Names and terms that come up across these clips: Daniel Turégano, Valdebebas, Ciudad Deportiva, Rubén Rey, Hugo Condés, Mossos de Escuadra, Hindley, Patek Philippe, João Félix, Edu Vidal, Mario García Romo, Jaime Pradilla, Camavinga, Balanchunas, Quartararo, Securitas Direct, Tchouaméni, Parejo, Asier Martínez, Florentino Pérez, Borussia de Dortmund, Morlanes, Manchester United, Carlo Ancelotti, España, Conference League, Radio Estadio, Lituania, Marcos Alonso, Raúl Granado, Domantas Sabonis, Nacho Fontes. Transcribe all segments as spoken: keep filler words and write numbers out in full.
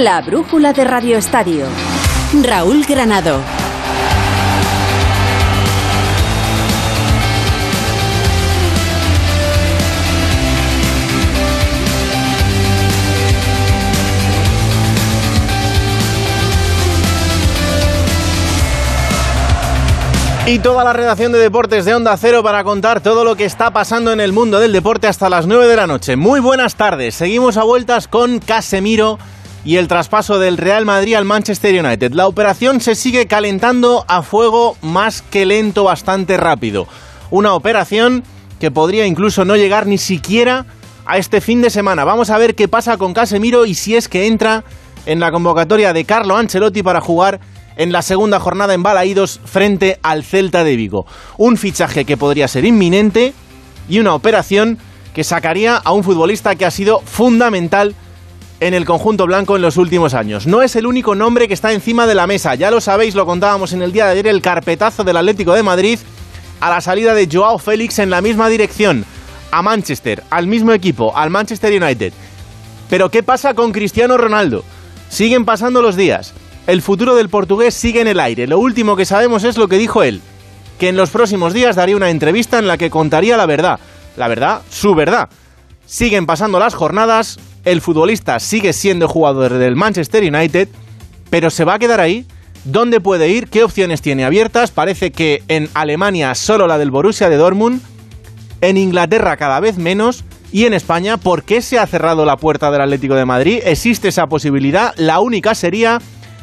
La brújula de Radio Estadio. Raúl Granado. Y toda la redacción de deportes de Onda Cero para contar todo lo que está pasando en el mundo del deporte hasta las nueve de la noche. Muy buenas tardes. Seguimos a vueltas con Casemiro y el traspaso del Real Madrid al Manchester United. La operación se sigue calentando a fuego más que lento, bastante rápido. Una operación que podría incluso no llegar ni siquiera a este fin de semana. Vamos a ver qué pasa con Casemiro y si es que entra en la convocatoria de Carlo Ancelotti para jugar en la segunda jornada en Balaídos frente al Celta de Vigo. Un fichaje que podría ser inminente y una operación que sacaría a un futbolista que ha sido fundamental en el conjunto blanco en los últimos años. No es el único nombre que está encima de la mesa. Ya lo sabéis, lo contábamos en el día de ayer, el carpetazo del Atlético de Madrid a la salida de João Félix en la misma dirección, a Manchester, al mismo equipo, al Manchester United. Pero ¿qué pasa con Cristiano Ronaldo? Siguen pasando los días. El futuro del portugués sigue en el aire. Lo último que sabemos es lo que dijo él, que en los próximos días daría una entrevista en la que contaría la verdad. La verdad, su verdad. Siguen pasando las jornadas, el futbolista sigue siendo jugador del Manchester United, pero ¿se va a quedar ahí? ¿Dónde puede ir? ¿Qué opciones tiene abiertas? Parece que en Alemania solo la del Borussia de Dortmund, en Inglaterra cada vez menos, y en España, ¿por qué se ha cerrado la puerta del Atlético de Madrid? Existe esa posibilidad, la única sería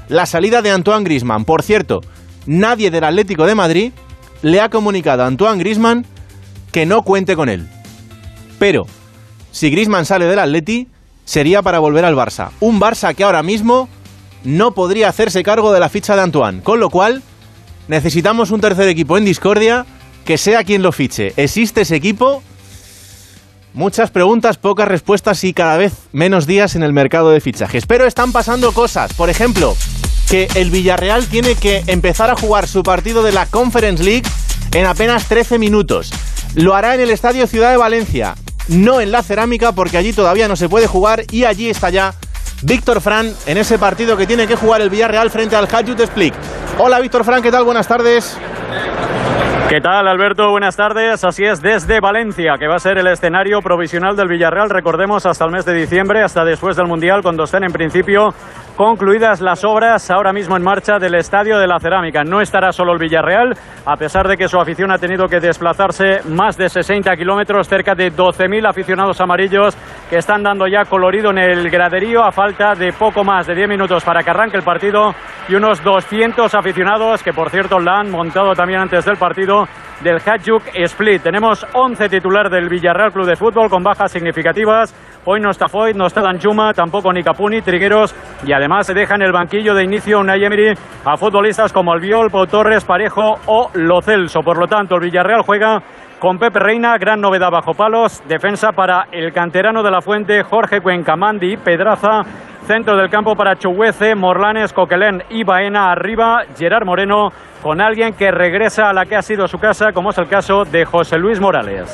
la salida de Antoine Griezmann. Por cierto, nadie del Atlético de Madrid le ha comunicado a Antoine Griezmann que no cuente con él. Pero, si Griezmann sale del Atleti, sería para volver al Barça. Un Barça que ahora mismo no podría hacerse cargo de la ficha de Antoine. Con lo cual, necesitamos un tercer equipo en discordia que sea quien lo fiche. ¿Existe ese equipo? Muchas preguntas, pocas respuestas y cada vez menos días en el mercado de fichajes. Pero están pasando cosas. Por ejemplo, que el Villarreal tiene que empezar a jugar su partido de la Conference League en apenas trece minutos. Lo hará en el Estadio Ciudad de Valencia, no en la Cerámica, porque allí todavía no se puede jugar. Y allí está ya Víctor Fran en ese partido que tiene que jugar el Villarreal frente al Hajduk Split. Hola Víctor Fran, ¿qué tal? Buenas tardes. ¿Qué tal, Alberto? Buenas tardes. Así es, desde Valencia, que va a ser el escenario provisional del Villarreal, recordemos, hasta el mes de diciembre, hasta después del Mundial, cuando estén en principio concluidas las obras ahora mismo en marcha del Estadio de la Cerámica. No estará solo el Villarreal, a pesar de que su afición ha tenido que desplazarse más de sesenta kilómetros, cerca de doce mil aficionados amarillos que están dando ya colorido en el graderío a falta de poco más de diez minutos para que arranque el partido, y unos doscientos aficionados que, por cierto, la han montado también antes del partido del Hajduk Split. Tenemos once titular del Villarreal Club de Fútbol con bajas significativas. Hoy no está Foyt, no está Danjuma, tampoco ni Capuni, Trigueros, y además se deja en el banquillo de inicio Unai Emery a futbolistas como Albiol, Pau Torres, Parejo o Lo Celso. Por lo tanto, el Villarreal juega con Pepe Reina, gran novedad bajo palos, defensa para el canterano de la Fuente, Jorge Cuencamandi, Pedraza, centro del campo para Chuguece, Morlanes, Coquelén y Baena, arriba Gerard Moreno, con alguien que regresa a la que ha sido su casa, como es el caso de José Luis Morales.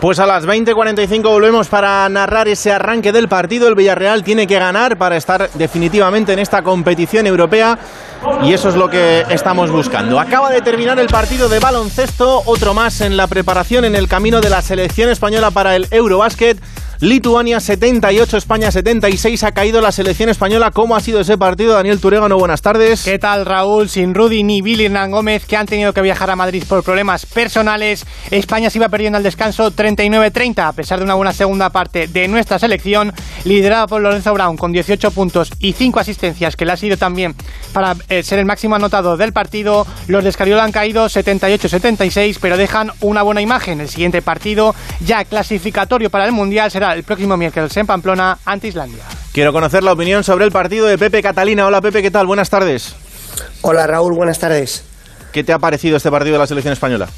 Pues a las veinte cuarenta y cinco volvemos para narrar ese arranque del partido. El Villarreal tiene que ganar para estar definitivamente en esta competición europea, y eso es lo que estamos buscando. Acaba de terminar el partido de baloncesto, otro más en la preparación en el camino de la selección española para el Eurobásquet. Lituania setenta y ocho, España setenta y seis. Ha caído la selección española. ¿Cómo ha sido ese partido? Daniel Turégano, buenas tardes. ¿Qué tal, Raúl? Sin Rudy ni Billy Hernán Gómez, que han tenido que viajar a Madrid por problemas personales, España se iba perdiendo al descanso treinta y nueve a treinta, a pesar de una buena segunda parte de nuestra selección, liderada por Lorenzo Brown con dieciocho puntos y cinco asistencias, que le ha sido también para eh, ser el máximo anotado del partido. Los de Escariola han caído setenta y ocho a setenta y seis, pero dejan una buena imagen. El siguiente partido, ya clasificatorio para el Mundial, será el próximo miércoles en Pamplona ante Islandia. Quiero conocer la opinión sobre el partido de Pepe Catalina. Hola Pepe, ¿qué tal? Buenas tardes. Hola Raúl, buenas tardes. ¿Qué te ha parecido este partido de la selección española?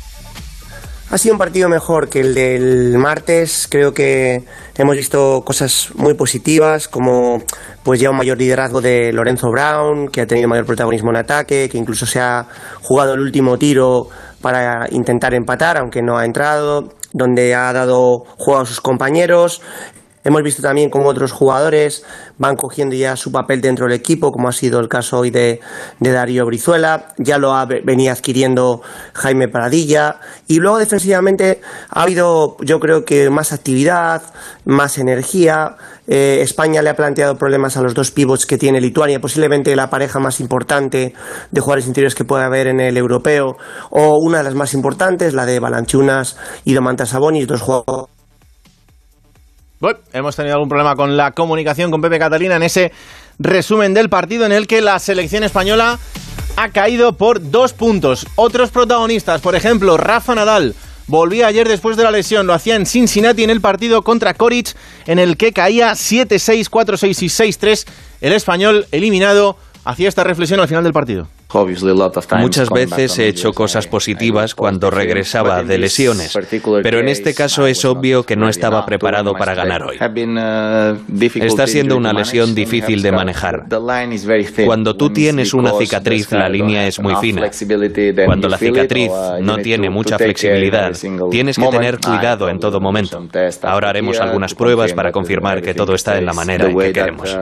Ha sido un partido mejor que el del martes. Creo que hemos visto cosas muy positivas, como pues ya un mayor liderazgo de Lorenzo Brown, que ha tenido mayor protagonismo en ataque, que incluso se ha jugado el último tiro para intentar empatar, aunque no ha entrado, donde ha dado juego a sus compañeros. Hemos visto también cómo otros jugadores van cogiendo ya su papel dentro del equipo, como ha sido el caso hoy de, de Darío Brizuela, ya lo ha, venía adquiriendo Jaime Pradilla, y luego defensivamente ha habido, yo creo que más actividad, más energía. Eh, España le ha planteado problemas a los dos pivots que tiene Lituania, posiblemente la pareja más importante de jugadores interiores que pueda haber en el europeo, o una de las más importantes, la de Balanchunas y Domantas Sabonis, dos jugadores. Bueno, hemos tenido algún problema con la comunicación con Pepe Catalina en ese resumen del partido en el que la selección española ha caído por dos puntos. Otros protagonistas, por ejemplo, Rafa Nadal, volvía ayer después de la lesión, lo hacía en Cincinnati en el partido contra Coric, en el que caía siete seis, cuatro seis y seis tres. El español eliminado hacía esta reflexión al final del partido. Muchas veces he hecho cosas positivas cuando regresaba de lesiones, pero en este caso es obvio que no estaba preparado para ganar hoy. Está siendo una lesión difícil de manejar. Cuando tú tienes una cicatriz, la línea es muy fina. Cuando la cicatriz no tiene mucha flexibilidad, tienes que tener cuidado en todo momento. Ahora haremos algunas pruebas para confirmar que todo está en la manera en que queremos.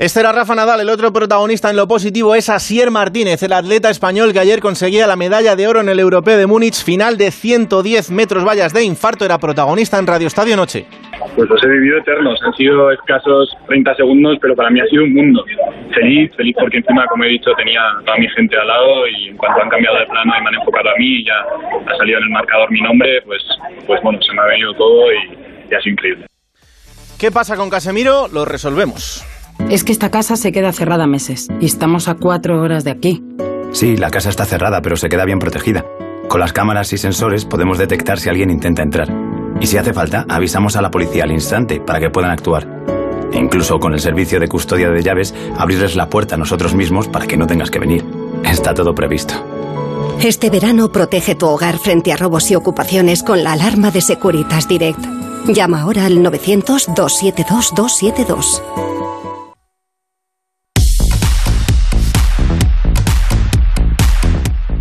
Este era Rafa Nadal. El otro protagonista en lo positivo es Asier Martínez, el atleta español que ayer conseguía la medalla de oro en el Europeo de Múnich, final de ciento diez metros vallas de infarto, era protagonista en Radio Estadio Noche. Pues los he vivido eternos, han sido escasos treinta segundos, pero para mí ha sido un mundo. Feliz, feliz porque encima, como he dicho, tenía a toda mi gente al lado y en cuanto han cambiado de plano y me han enfocado a mí y ya ha salido en el marcador mi nombre, pues, pues bueno, se me ha venido todo y, y ha sido increíble. ¿Qué pasa con Casemiro? Lo resolvemos. Es que esta casa se queda cerrada meses y estamos a cuatro horas de aquí. Sí, la casa está cerrada, pero se queda bien protegida. Con las cámaras y sensores podemos detectar si alguien intenta entrar. Y si hace falta, avisamos a la policía al instante para que puedan actuar. E incluso con el servicio de custodia de llaves, abrirles la puerta a nosotros mismos para que no tengas que venir. Está todo previsto. Este verano protege tu hogar frente a robos y ocupaciones con la alarma de Securitas Direct. Llama ahora al nueve cero cero, dos siete dos, dos siete dos.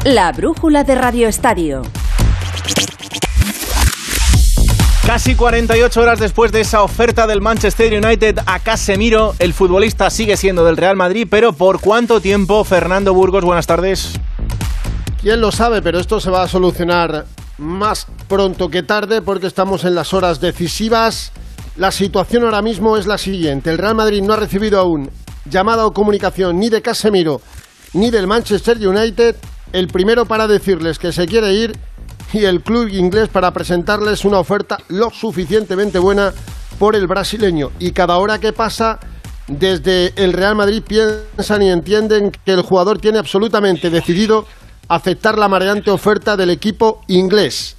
La brújula de Radio Estadio. Casi cuarenta y ocho horas después de esa oferta del Manchester United a Casemiro, el futbolista sigue siendo del Real Madrid, pero ¿por cuánto tiempo? Fernando Burgos, buenas tardes. ¿Quién lo sabe? Pero esto se va a solucionar más pronto que tarde porque estamos en las horas decisivas. La situación ahora mismo es la siguiente. El Real Madrid no ha recibido aún llamada o comunicación ni de Casemiro ni del Manchester United. El primero para decirles que se quiere ir y el club inglés para presentarles una oferta lo suficientemente buena por el brasileño. Y cada hora que pasa, desde el Real Madrid piensan y entienden que el jugador tiene absolutamente decidido aceptar la mareante oferta del equipo inglés,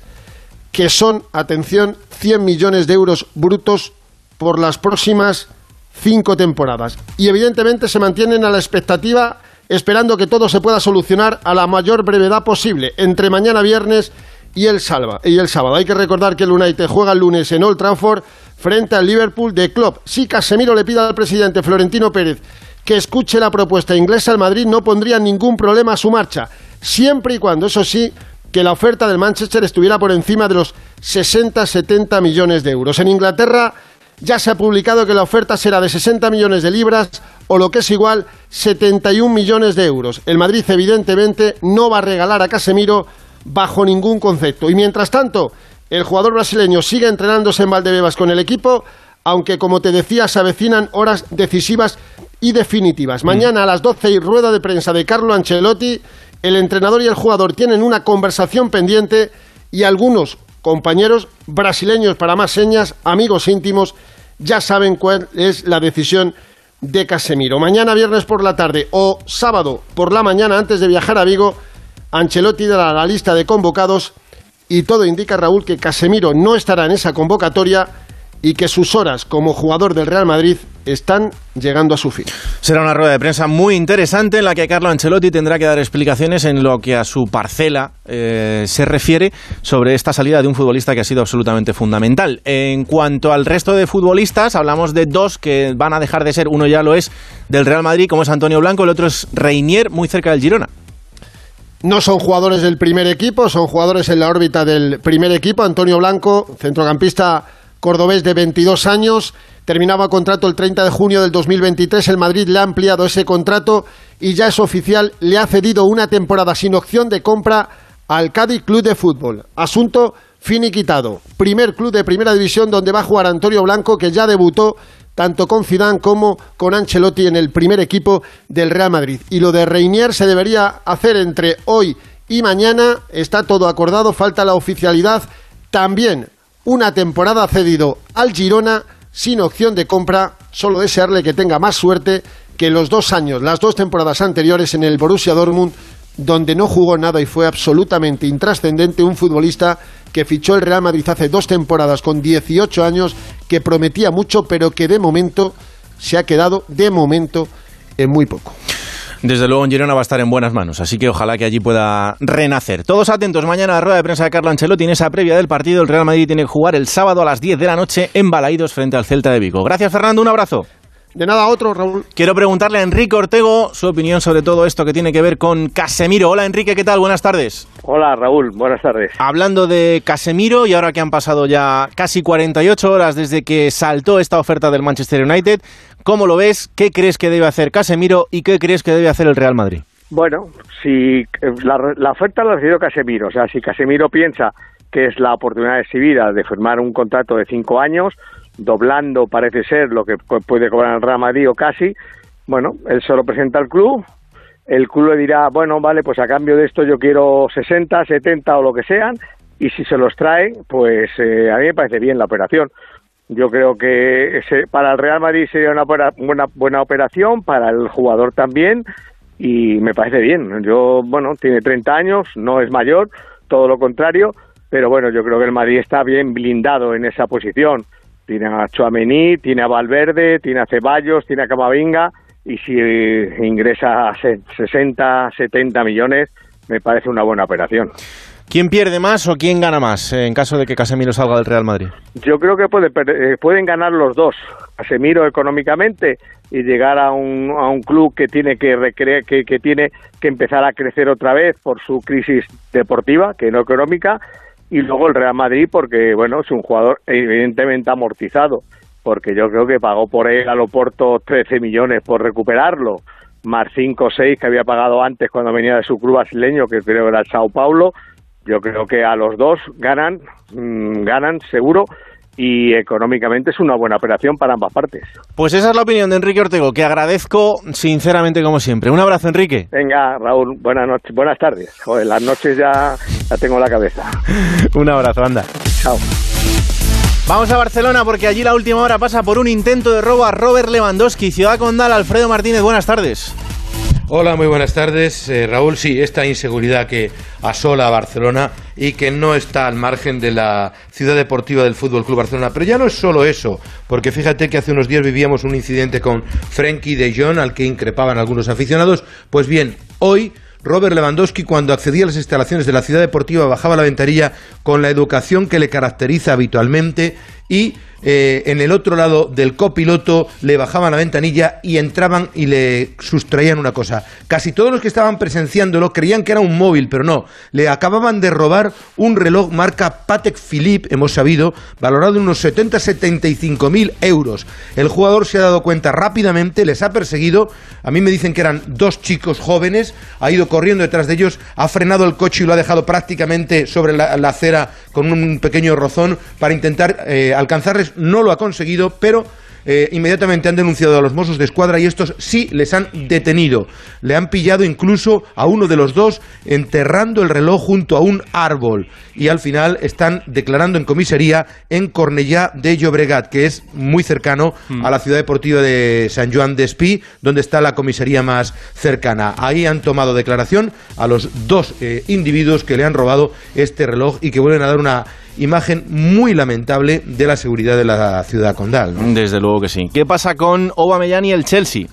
que son, atención, cien millones de euros brutos por las próximas cinco temporadas. Y evidentemente se mantienen a la expectativa, esperando que todo se pueda solucionar a la mayor brevedad posible, entre mañana viernes y el, salva, y el sábado. Hay que recordar que el United juega el lunes en Old Trafford frente al Liverpool de Klopp. Si Casemiro le pide al presidente Florentino Pérez que escuche la propuesta inglesa, el Madrid no pondría ningún problema a su marcha, siempre y cuando, eso sí, que la oferta del Manchester estuviera por encima de los sesenta a setenta millones de euros. En Inglaterra ya se ha publicado que la oferta será de sesenta millones de libras o lo que es igual setenta y un millones de euros. El Madrid evidentemente no va a regalar a Casemiro bajo ningún concepto. Y mientras tanto, el jugador brasileño sigue entrenándose en Valdebebas con el equipo, aunque como te decía se avecinan horas decisivas y definitivas. Mañana a las doce y rueda de prensa de Carlo Ancelotti, el entrenador y el jugador tienen una conversación pendiente y algunos compañeros brasileños, para más señas, amigos íntimos, ya saben cuál es la decisión de Casemiro. Mañana viernes por la tarde o sábado por la mañana, antes de viajar a Vigo, Ancelotti dará la lista de convocados y todo indica, Raúl, que Casemiro no estará en esa convocatoria y que sus horas como jugador del Real Madrid están llegando a su fin. Será una rueda de prensa muy interesante en la que Carlo Ancelotti tendrá que dar explicaciones en lo que a su parcela eh, se refiere sobre esta salida de un futbolista que ha sido absolutamente fundamental. En cuanto al resto de futbolistas, hablamos de dos que van a dejar de ser, uno ya lo es, del Real Madrid, como es Antonio Blanco, el otro es Reinier, muy cerca del Girona. No son jugadores del primer equipo, son jugadores en la órbita del primer equipo. Antonio Blanco, centrocampista cordobés de veintidós años. Terminaba contrato el treinta de junio del dos mil veintitrés. El Madrid le ha ampliado ese contrato y ya es oficial, le ha cedido una temporada sin opción de compra al Cádiz Club de Fútbol. Asunto finiquitado. Primer club de primera división donde va a jugar Antonio Blanco, que ya debutó tanto con Zidane como con Ancelotti en el primer equipo del Real Madrid. Y lo de Reinier se debería hacer entre hoy y mañana. Está todo acordado, falta la oficialidad. También una temporada cedido al Girona sin opción de compra. Solo desearle que tenga más suerte que los dos años, las dos temporadas anteriores en el Borussia Dortmund, donde no jugó nada y fue absolutamente intrascendente, un futbolista que fichó el Real Madrid hace dos temporadas con dieciocho años, que prometía mucho, pero que de momento se ha quedado, de momento, en muy poco. Desde luego en Girona va a estar en buenas manos, así que ojalá que allí pueda renacer. Todos atentos mañana a la rueda de prensa de Carlo Ancelotti en esa previa del partido. El Real Madrid tiene que jugar el sábado a las diez de la noche en Balaídos frente al Celta de Vigo. Gracias, Fernando, un abrazo. De nada, otro, Raúl. Quiero preguntarle a Enrique Ortego su opinión sobre todo esto que tiene que ver con Casemiro. Hola, Enrique, ¿qué tal? Buenas tardes. Hola, Raúl, buenas tardes. Hablando de Casemiro, y ahora que han pasado ya casi cuarenta y ocho horas desde que saltó esta oferta del Manchester United, ¿cómo lo ves? ¿Qué crees que debe hacer Casemiro y qué crees que debe hacer el Real Madrid? Bueno, si la, la oferta la recibió Casemiro, o sea, si Casemiro piensa que es la oportunidad de su vida de firmar un contrato de cinco años, doblando parece ser lo que puede cobrar el Real Madrid o casi, bueno, él se lo presenta al club, el club le dirá, bueno, vale, pues a cambio de esto yo quiero sesenta, setenta o lo que sean, y si se los trae, pues eh, a mí me parece bien la operación. Yo creo que para el Real Madrid sería una buena, buena operación, para el jugador también, y me parece bien. Yo, bueno, tiene treinta años, no es mayor, todo lo contrario, pero bueno, yo creo que el Madrid está bien blindado en esa posición. Tiene a Tchouaméni, tiene a Valverde, tiene a Ceballos, tiene a Camavinga, y si ingresa a sesenta, setenta millones, me parece una buena operación. ¿Quién pierde más o quién gana más en caso de que Casemiro salga del Real Madrid? Yo creo que puede, pueden ganar los dos. Casemiro económicamente y llegar a un, a un club que tiene que, recrear, que, que tiene que empezar a crecer otra vez por su crisis deportiva, que no económica, y luego el Real Madrid porque, bueno, es un jugador evidentemente amortizado, porque yo creo que pagó por él al Oporto trece millones por recuperarlo, más cinco o seis que había pagado antes cuando venía de su club brasileño, que creo era el Sao Paulo. Yo creo que a los dos ganan, mmm, ganan seguro, y económicamente es una buena operación para ambas partes. Pues esa es la opinión de Enrique Ortego, que agradezco sinceramente como siempre. Un abrazo, Enrique. Venga, Raúl, buenas noches, buenas tardes. Joder, las noches ya la tengo en la cabeza. Un abrazo, anda. Chao. Vamos a Barcelona porque allí la última hora pasa por un intento de robo a Robert Lewandowski. Ciudad Condal, Alfredo Martínez, buenas tardes. Hola, muy buenas tardes, eh, Raúl. Sí, esta inseguridad que asola a Barcelona y que no está al margen de la Ciudad Deportiva del Fútbol Club Barcelona. Pero ya no es solo eso, porque fíjate que hace unos días vivíamos un incidente con Frenkie de Jong al que increpaban algunos aficionados. Pues bien, hoy Robert Lewandowski, cuando accedía a las instalaciones de la Ciudad Deportiva, bajaba la ventanilla con la educación que le caracteriza habitualmente y eh, en el otro lado del copiloto le bajaban la ventanilla y entraban y le sustraían una cosa. Casi todos los que estaban presenciándolo creían que era un móvil, pero no. Le acababan de robar un reloj marca Patek Philippe, hemos sabido, valorado en unos setenta a setenta y cinco mil euros. El jugador se ha dado cuenta rápidamente, les ha perseguido. A mí me dicen que eran dos chicos jóvenes, ha ido corriendo detrás de ellos, ha frenado el coche y lo ha dejado prácticamente sobre la, la acera con un pequeño rozón para intentar eh, alcanzarles. No lo ha conseguido, pero eh, inmediatamente han denunciado a los Mossos de Escuadra y estos sí les han detenido. Le han pillado incluso a uno de los dos enterrando el reloj junto a un árbol y al final están declarando en comisaría en Cornellà de Llobregat, que es muy cercano mm. a la Ciudad Deportiva de Sant Joan Despí, donde está la comisaría más cercana. Ahí han tomado declaración a los dos eh, individuos que le han robado este reloj y que vuelven a dar una imagen muy lamentable de la seguridad de la ciudad condal, ¿no? Desde luego que sí. ¿Qué pasa con Aubameyang y el Chelsea?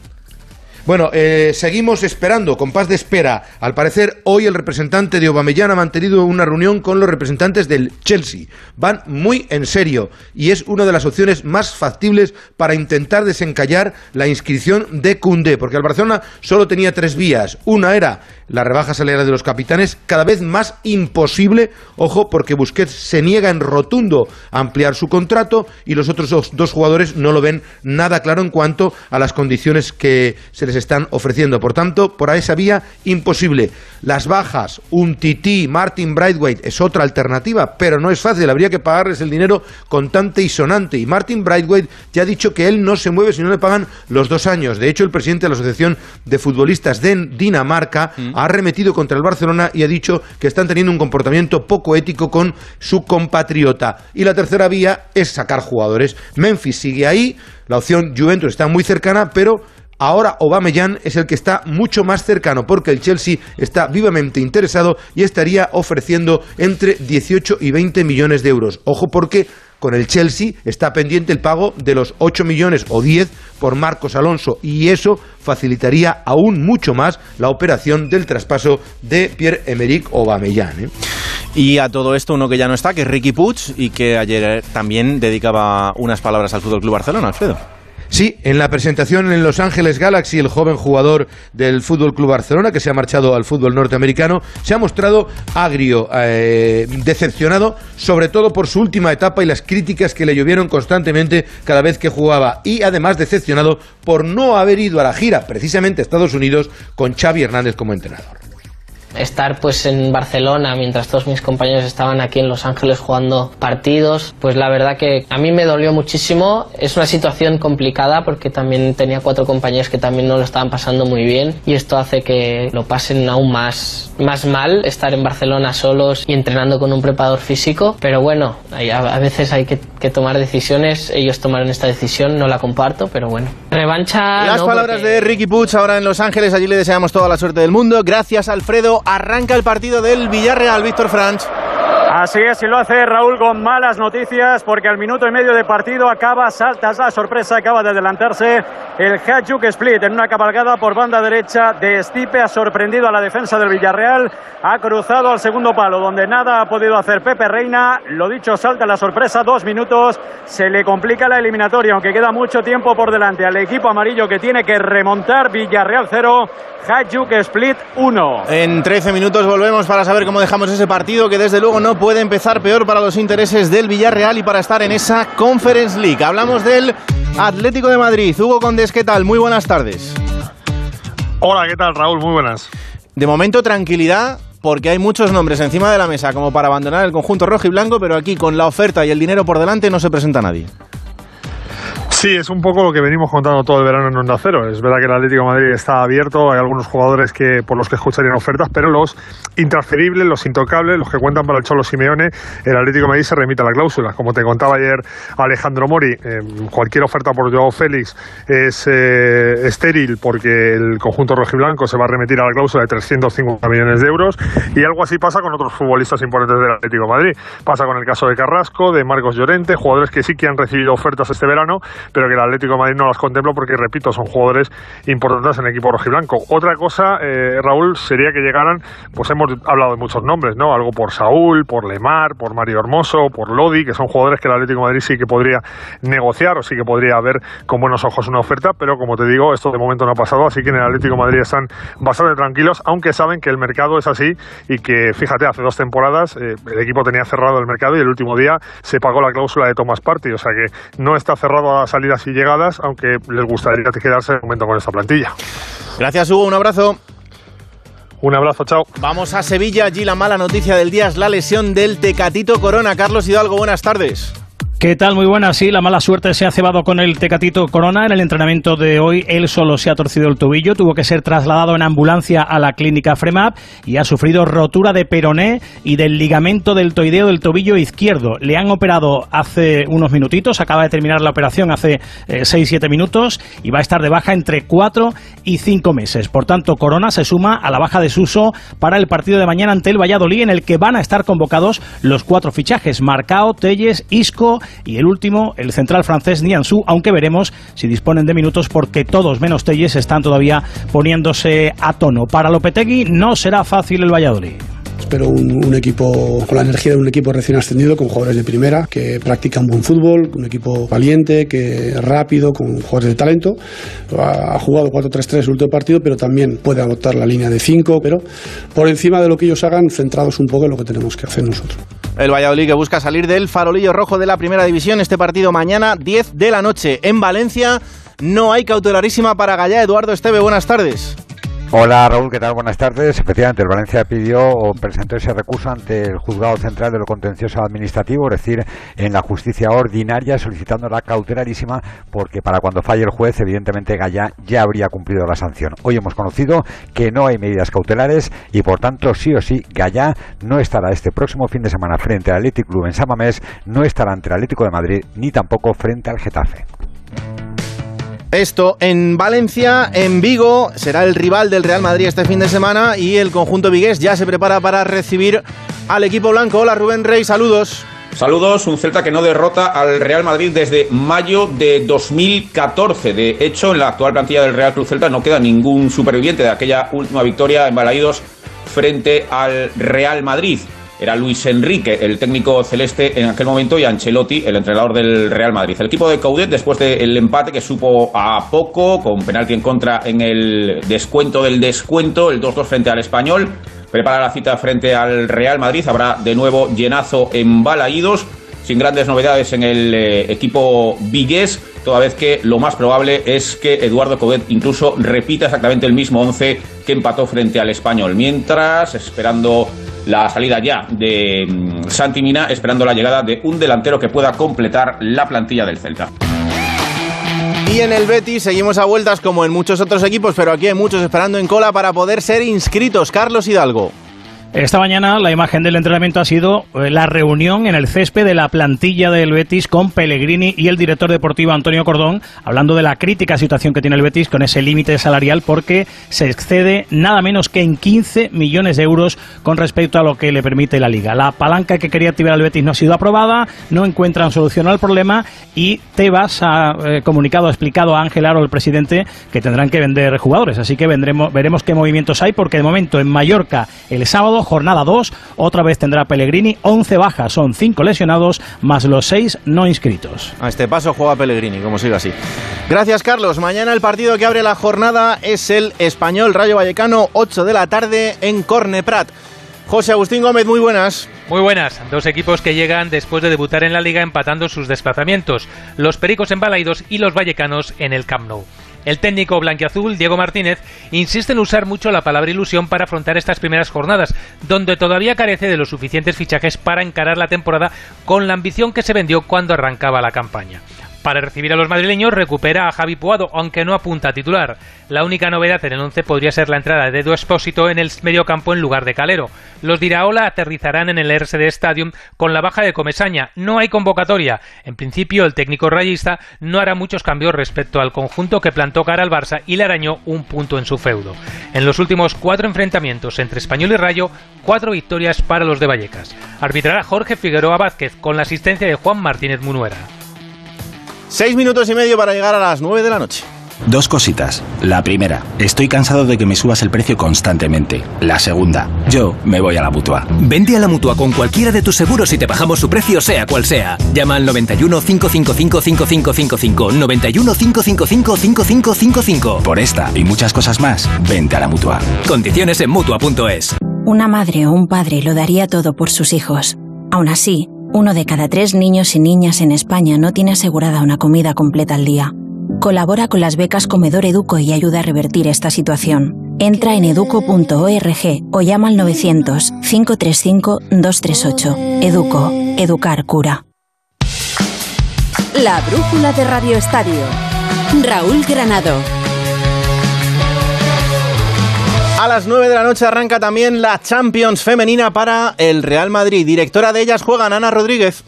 Bueno, eh, seguimos esperando, con compás de espera. Al parecer, hoy el representante de Aubameyang ha mantenido una reunión con los representantes del Chelsea. Van muy en serio y es una de las opciones más factibles para intentar desencallar la inscripción de Koundé, porque el Barcelona solo tenía tres vías. Una era la rebaja salarial de los capitanes, cada vez más imposible, ojo, porque Busquets se niega en rotundo a ampliar su contrato y los otros dos, dos jugadores no lo ven nada claro en cuanto a las condiciones que se les están ofreciendo. Por tanto, por esa vía, imposible. Las bajas, un Tití, Martin Braithwaite, es otra alternativa, pero no es fácil, habría que pagarles el dinero contante y sonante. Y Martin Braithwaite ya ha dicho que él no se mueve si no le pagan los dos años. De hecho, el presidente de la Asociación de Futbolistas de Dinamarca mm. ha arremetido contra el Barcelona y ha dicho que están teniendo un comportamiento poco ético con su compatriota. Y la tercera vía es sacar jugadores. Memphis sigue ahí, la opción Juventus está muy cercana, pero ahora Aubameyang es el que está mucho más cercano, porque el Chelsea está vivamente interesado y estaría ofreciendo entre dieciocho y veinte millones de euros. Ojo, porque con el Chelsea está pendiente el pago de los ocho millones o diez por Marcos Alonso, y eso facilitaría aún mucho más la operación del traspaso de Pierre-Emerick Aubameyang, ¿eh? Y a todo esto uno que ya no está, que es Riqui Puig, y que ayer también dedicaba unas palabras al Fútbol Club Barcelona, Alfredo. Sí, en la presentación en Los Ángeles Galaxy, el joven jugador del Fútbol Club Barcelona, que se ha marchado al fútbol norteamericano, se ha mostrado agrio, eh, decepcionado, sobre todo por su última etapa y las críticas que le llovieron constantemente cada vez que jugaba, y además decepcionado por no haber ido a la gira, precisamente a Estados Unidos, con Xavi Hernández como entrenador. Estar pues en Barcelona mientras todos mis compañeros estaban aquí en Los Ángeles jugando partidos, pues la verdad que a mí me dolió muchísimo. Es una situación complicada porque también tenía cuatro compañeros que también no lo estaban pasando muy bien, y esto hace que lo pasen aún más, más mal, estar en Barcelona solos y entrenando con un preparador físico. Pero bueno, a veces hay que, que tomar decisiones. Ellos tomaron esta decisión, no la comparto, pero bueno. Revancha. Las no, palabras porque... de Riqui Puig ahora en Los Ángeles, allí le deseamos toda la suerte del mundo. Gracias, Alfredo. Arranca el partido del Villarreal, Víctor Fran. Así es, y lo hace Raúl con malas noticias, porque al minuto y medio de partido acaba, saltas la sorpresa, acaba de adelantarse el Hajduk Split en una cabalgada por banda derecha de Stipe. Ha sorprendido a la defensa del Villarreal, ha cruzado al segundo palo, donde nada ha podido hacer Pepe Reina. Lo dicho, salta la sorpresa, dos minutos, se le complica la eliminatoria, aunque queda mucho tiempo por delante al equipo amarillo, que tiene que remontar. Villarreal cero, Hajduk Split uno. En trece minutos volvemos para saber cómo dejamos ese partido, que desde luego no puede empezar peor para los intereses del Villarreal y para estar en esa Conference League. Hablamos del Atlético de Madrid. Hugo Condés, ¿qué tal? Muy buenas tardes. Hola, ¿qué tal, Raúl? Muy buenas. De momento, tranquilidad, porque hay muchos nombres encima de la mesa como para abandonar el conjunto rojo y blanco, pero aquí, con la oferta y el dinero por delante, no se presenta nadie. Sí, es un poco lo que venimos contando todo el verano en Onda Cero. Es verdad que el Atlético de Madrid está abierto, hay algunos jugadores que por los que escucharían ofertas, pero los intransferibles, los intocables, los que cuentan para el Cholo Simeone, el Atlético de Madrid se remite a la cláusula. Como te contaba ayer Alejandro Mori, eh, cualquier oferta por João Félix es eh, estéril, porque el conjunto rojiblanco se va a remitir a la cláusula de trescientos cincuenta millones de euros, y algo así pasa con otros futbolistas importantes del Atlético de Madrid. Pasa con el caso de Carrasco, de Marcos Llorente, jugadores que sí que han recibido ofertas este verano, pero que el Atlético de Madrid no las contempla porque, repito, son jugadores importantes en el equipo rojiblanco. Otra cosa, eh, Raúl, sería que llegaran, pues hemos hablado de muchos nombres, ¿no? Algo por Saúl, por Lemar, por Mario Hermoso, por Lodi, que son jugadores que el Atlético de Madrid sí que podría negociar o sí que podría ver con buenos ojos una oferta, pero como te digo, esto de momento no ha pasado, así que en el Atlético de Madrid están bastante tranquilos, aunque saben que el mercado es así y que, fíjate, hace dos temporadas eh, el equipo tenía cerrado el mercado y el último día se pagó la cláusula de Thomas Partey, o sea que no está cerrado a salidas y llegadas, aunque les gustaría quedarse de momento con esta plantilla. Gracias, Hugo, un abrazo. Un abrazo, chao. Vamos a Sevilla, allí la mala noticia del día es la lesión del Tecatito Corona. Carlos Hidalgo, buenas tardes. ¿Qué tal? Muy buenas. Sí, la mala suerte se ha cebado con el Tecatito Corona. En el entrenamiento de hoy, él solo se ha torcido el tobillo, tuvo que ser trasladado en ambulancia a la clínica FREMAP y ha sufrido rotura de peroné y del ligamento deltoideo del tobillo izquierdo. Le han operado hace unos minutitos, acaba de terminar la operación hace eh, seis siete minutos y va a estar de baja entre cuatro y cinco meses. Por tanto, Corona se suma a la baja de Suso para el partido de mañana ante el Valladolid, en el que van a estar convocados los cuatro fichajes: Marcao, Telles, Isco y el último, el central francés Nianzou, aunque veremos si disponen de minutos porque todos menos Telles están todavía poniéndose a tono. Para Lopetegui no será fácil el Valladolid. Espero un, un equipo con la energía de un equipo recién ascendido, con jugadores de primera que practican buen fútbol, un equipo valiente, que rápido, con jugadores de talento. Ha, ha jugado cuatro tres tres el último partido, pero también puede adoptar la línea de cinco, pero por encima de lo que ellos hagan, centrados un poco en lo que tenemos que hacer nosotros. El Valladolid que busca salir del farolillo rojo de la primera división. Este partido mañana, diez de la noche, en Valencia. No hay cautelarísima para Gallá. Eduardo Esteve, buenas tardes. Hola Raúl, ¿qué tal? Buenas tardes. Efectivamente, el Valencia pidió o presentó ese recurso ante el Juzgado Central de lo Contencioso Administrativo, es decir, en la justicia ordinaria, solicitando la cautelarísima, porque para cuando falle el juez, evidentemente Gallá ya habría cumplido la sanción. Hoy hemos conocido que no hay medidas cautelares y, por tanto, sí o sí, Gallá no estará este próximo fin de semana frente al Athletic Club en San Mamés, no estará ante el Atlético de Madrid ni tampoco frente al Getafe. Esto en Valencia, en Vigo, será el rival del Real Madrid este fin de semana y el conjunto vigués ya se prepara para recibir al equipo blanco. Hola Rubén Rey, saludos. Saludos, un Celta que no derrota al Real Madrid desde mayo de dos mil catorce. De hecho, en la actual plantilla del Real Club Celta no queda ningún superviviente de aquella última victoria en Balaídos frente al Real Madrid. Era Luis Enrique, el técnico celeste en aquel momento, y Ancelotti, el entrenador del Real Madrid. El equipo de Coudet, después del empate que supo a poco, con penalti en contra en el descuento del descuento, el dos dos frente al Español, prepara la cita frente al Real Madrid. Habrá de nuevo llenazo en Balaídos, sin grandes novedades en el equipo vigués, toda vez que lo más probable es que Eduardo Coudet incluso repita exactamente el mismo once que empató frente al Español. Mientras, esperando la salida ya de Santi Mina, esperando la llegada de un delantero que pueda completar la plantilla del Celta. Y en el Betis seguimos a vueltas como en muchos otros equipos, pero aquí hay muchos esperando en cola para poder ser inscritos. Carlos Hidalgo. Esta mañana la imagen del entrenamiento ha sido la reunión en el césped de la plantilla del Betis con Pellegrini y el director deportivo Antonio Cordón, hablando de la crítica situación que tiene el Betis con ese límite salarial porque se excede nada menos que en quince millones de euros con respecto a lo que le permite la Liga. La palanca que quería activar el Betis no ha sido aprobada, no encuentran solución al problema y Tebas ha eh, comunicado, ha explicado a Ángel Aro, el presidente, que tendrán que vender jugadores. Así que vendremos, veremos qué movimientos hay porque de momento en Mallorca el sábado jornada dos, otra vez tendrá Pellegrini once bajas, son cinco lesionados más los seis no inscritos. A este paso juega Pellegrini, como sigue así. Gracias Carlos, mañana el partido que abre la jornada es el Español Rayo Vallecano, ocho de la tarde en Corneprat. José Agustín Gómez, muy buenas. Muy buenas, dos equipos que llegan después de debutar en la Liga empatando sus desplazamientos, los Pericos en Balaídos y los vallecanos en el Camp Nou. El técnico blanquiazul, Diego Martínez, insiste en usar mucho la palabra ilusión para afrontar estas primeras jornadas, donde todavía carece de los suficientes fichajes para encarar la temporada con la ambición que se vendió cuando arrancaba la campaña. Para recibir a los madrileños recupera a Javi Puado, aunque no apunta a titular. La única novedad en el once podría ser la entrada de Edu Expósito en el mediocampo en lugar de Calero. Los de Iraola aterrizarán en el R S D Stadium con la baja de Comesaña. No hay convocatoria. En principio, el técnico rayista no hará muchos cambios respecto al conjunto que plantó cara al Barça y le arañó un punto en su feudo. En los últimos cuatro enfrentamientos entre Español y Rayo, cuatro victorias para los de Vallecas. Arbitrará Jorge Figueroa Vázquez con la asistencia de Juan Martínez Munuera. Seis minutos y medio para llegar a las nueve de la noche. Dos cositas. La primera, estoy cansado de que me subas el precio constantemente. La segunda, yo me voy a la Mutua. Vende a la Mutua con cualquiera de tus seguros y te bajamos su precio sea cual sea. Llama al noventa y uno, cinco cinco cinco, cinco cinco cinco cinco, noventa y uno, cinco cinco cinco, cinco cinco cinco cinco. Por esta y muchas cosas más, vente a la Mutua. Condiciones en Mutua punto es. Una madre o un padre lo daría todo por sus hijos. Aún así, uno de cada tres niños y niñas en España no tiene asegurada una comida completa al día. Colabora con las becas Comedor Educo y ayuda a revertir esta situación. Entra en educo punto org o llama al novecientos, cinco tres cinco, dos tres ocho. Educo. Educar cura. La brújula de Radio Estadio. Raúl Granado. A las nueve de la noche arranca también la Champions femenina para el Real Madrid. Directora de ellas juega Ana Rodríguez.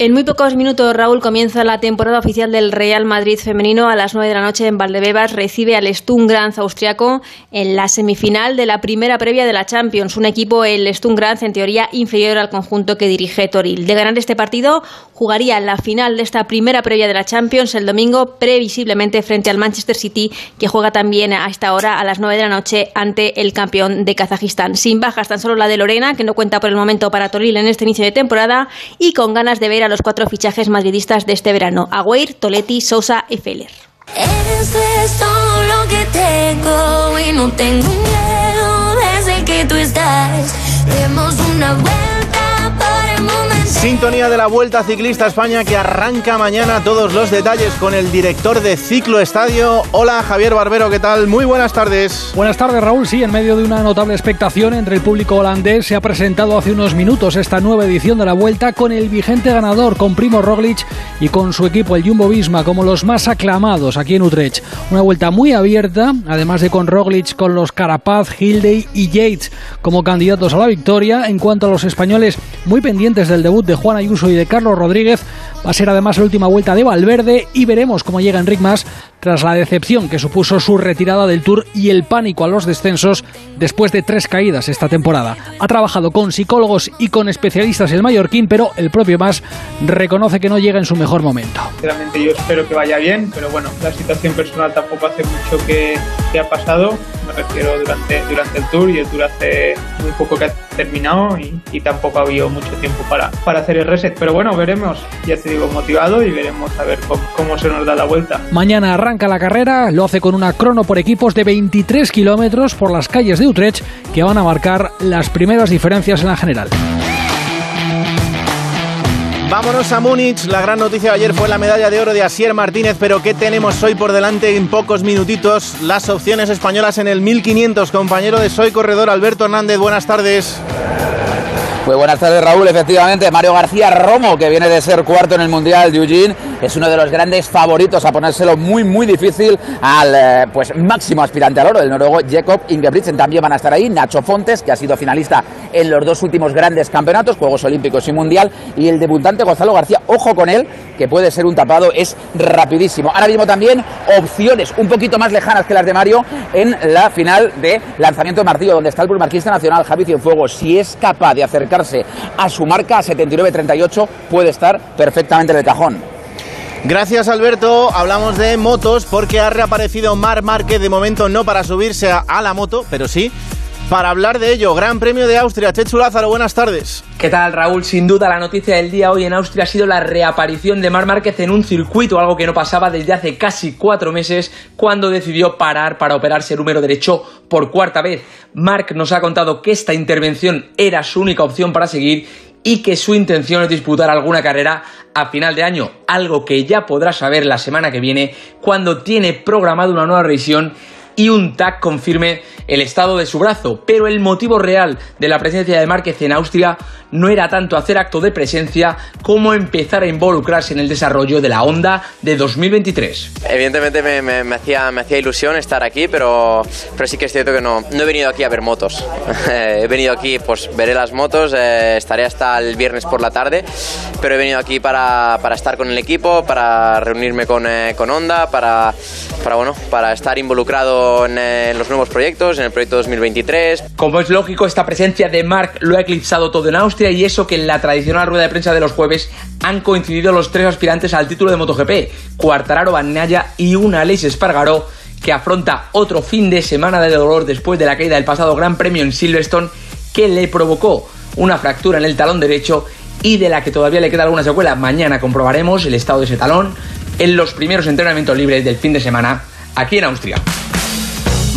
En muy pocos minutos, Raúl, comienza la temporada oficial del Real Madrid femenino. A las nueve de la noche en Valdebebas recibe al Sturm Graz austriaco en la semifinal de la primera previa de la Champions. Un equipo, el Sturm Graz, en teoría inferior al conjunto que dirige Toril. De ganar este partido, jugaría la final de esta primera previa de la Champions el domingo, previsiblemente frente al Manchester City, que juega también a esta hora, a las nueve de la noche, ante el campeón de Kazajistán. Sin bajas, tan solo la de Lorena, que no cuenta por el momento para Toril en este inicio de temporada, y con ganas de ver a los cuatro fichajes madridistas de este verano: Agüero, Toletti, Sousa y Feller. Eso es todo lo que tengo y no tengo miedo desde que tú estás. Demos una vuelta para el mundo. Sintonía de la Vuelta Ciclista a España, que arranca mañana. Todos los detalles con el director de Ciclo Estadio. Hola, Javier Barbero, ¿qué tal? Muy buenas tardes. Buenas tardes, Raúl. Sí, en medio de una notable expectación entre el público holandés, se ha presentado hace unos minutos esta nueva edición de la Vuelta, con el vigente ganador, con Primo Roglic, y con su equipo, el Jumbo Visma, como los más aclamados aquí en Utrecht. Una Vuelta muy abierta, además de con Roglic, con los Carapaz, Hindley y Yates como candidatos a la victoria. En cuanto a los españoles, muy pendientes del debut de Juan Ayuso y de Carlos Rodríguez. Va a ser además la última vuelta de Valverde y veremos cómo llega Enric Mas tras la decepción que supuso su retirada del Tour y el pánico a los descensos después de tres caídas esta temporada. Ha trabajado con psicólogos y con especialistas el mallorquín, pero el propio Mas reconoce que no llega en su mejor momento. Sinceramente, yo espero que vaya bien, pero bueno, la situación personal tampoco hace mucho que, que ha pasado. Me refiero durante, durante el Tour, y el Tour hace muy poco que ha terminado y, y tampoco ha habido mucho tiempo para, para hacer el reset. Pero bueno, veremos. Ya te digo, motivado, y veremos a ver cómo, cómo se nos da la vuelta. Mañana arranca la carrera, lo hace con una crono por equipos de veintitrés kilómetros por las calles de Utrecht, que van a marcar las primeras diferencias en la general. Vámonos a Múnich. La gran noticia de ayer fue la medalla de oro de Asier Martínez, pero ¿qué tenemos hoy por delante en pocos minutitos? Las opciones españolas en el mil quinientos. Compañero de Soy Corredor, Alberto Hernández, buenas tardes. Muy buenas tardes, Raúl. Efectivamente, Mario García Romo, que viene de ser cuarto en el Mundial de Eugene, es uno de los grandes favoritos a ponérselo muy, muy difícil al eh, pues máximo aspirante al oro, el noruego Jakob Ingebrigtsen. También van a estar ahí Nacho Fontes, que ha sido finalista en los dos últimos grandes campeonatos, Juegos Olímpicos y Mundial, y el debutante Gonzalo García. Ojo con él, que puede ser un tapado, es rapidísimo. Ahora mismo también opciones un poquito más lejanas que las de Mario en la final de lanzamiento de martillo, donde está el pulmarquista nacional Javi Cienfuegos. Si es capaz de acercar a su marca a setenta y nueve treinta y ocho, puede estar perfectamente en el cajón. Gracias, Alberto. Hablamos de motos porque ha reaparecido Marc Márquez, de momento no para subirse a, a la moto, pero sí para hablar de ello. Gran Premio de Austria. Chechu Lázaro, buenas tardes. ¿Qué tal, Raúl? Sin duda la noticia del día hoy en Austria ha sido la reaparición de Marc Márquez en un circuito, algo que no pasaba desde hace casi cuatro meses, cuando decidió parar para operarse el húmero derecho por cuarta vez. Marc nos ha contado que esta intervención era su única opción para seguir y que su intención es disputar alguna carrera a final de año, algo que ya podrá saber la semana que viene, cuando tiene programada una nueva revisión y un T A C confirme el estado de su brazo. Pero el motivo real de la presencia de Márquez en Austria no era tanto hacer acto de presencia como empezar a involucrarse en el desarrollo de la Honda de dos mil veintitrés. Evidentemente me, me, me, hacía, me hacía ilusión estar aquí, pero, pero sí que es cierto que no, no he venido aquí a ver motos. He venido aquí, pues veré las motos, eh, estaré hasta el viernes por la tarde, pero he venido aquí para, para estar con el equipo, para reunirme con, eh, con Honda, para, para, bueno, para estar involucrado en los nuevos proyectos, en el proyecto dos mil veintitrés. Como es lógico, esta presencia de Marc lo ha eclipsado todo en Austria, y eso que en la tradicional rueda de prensa de los jueves han coincidido los tres aspirantes al título de MotoGP, Quartararo, Bagnaia y un Aleix Espargaró que afronta otro fin de semana de dolor después de la caída del pasado Gran Premio en Silverstone, que le provocó una fractura en el talón derecho y de la que todavía le queda alguna secuela. Mañana comprobaremos el estado de ese talón en los primeros entrenamientos libres del fin de semana aquí en Austria.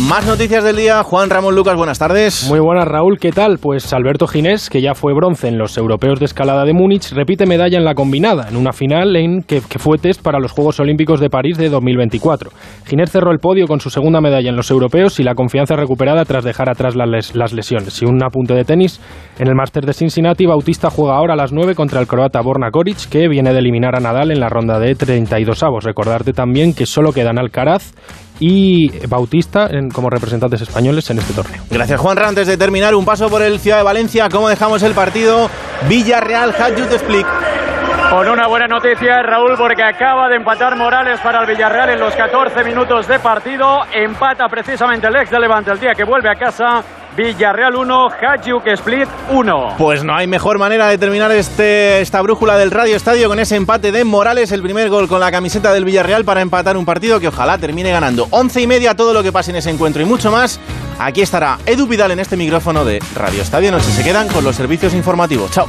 Más noticias del día. Juan Ramón Lucas, buenas tardes. Muy buenas, Raúl, ¿qué tal? Pues Alberto Ginés, que ya fue bronce en los europeos de escalada de Múnich, repite medalla en la combinada, en una final en que, que fue test para los Juegos Olímpicos de París de dos mil veinticuatro. Ginés cerró el podio con su segunda medalla en los europeos y la confianza recuperada tras dejar atrás las, las lesiones. Y un apunte de tenis: en el Masters de Cincinnati, Bautista juega ahora a las nueve contra el croata Borna Koric, que viene de eliminar a Nadal en la ronda de treinta y dos avos. Recordarte también que solo quedan Alcaraz y Bautista como representantes españoles en este torneo. Gracias, Juanra. Antes de terminar, un paso por el Ciudad de Valencia. ¿Cómo dejamos el partido? Villarreal, Hajduk Split. con una buena noticia, Raúl, porque acaba de empatar Morales para el Villarreal en los catorce minutos de partido. Empata precisamente el ex de Levante el día que vuelve a casa. Villarreal uno, Hajduk Split uno. Pues no hay mejor manera de terminar este, esta brújula del Radio Estadio con ese empate de Morales, el primer gol con la camiseta del Villarreal para empatar un partido que ojalá termine ganando. Once y media, todo lo que pase en ese encuentro y mucho más. Aquí estará Edu Vidal en este micrófono de Radio Estadio Noche. Se quedan con los servicios informativos. Chao.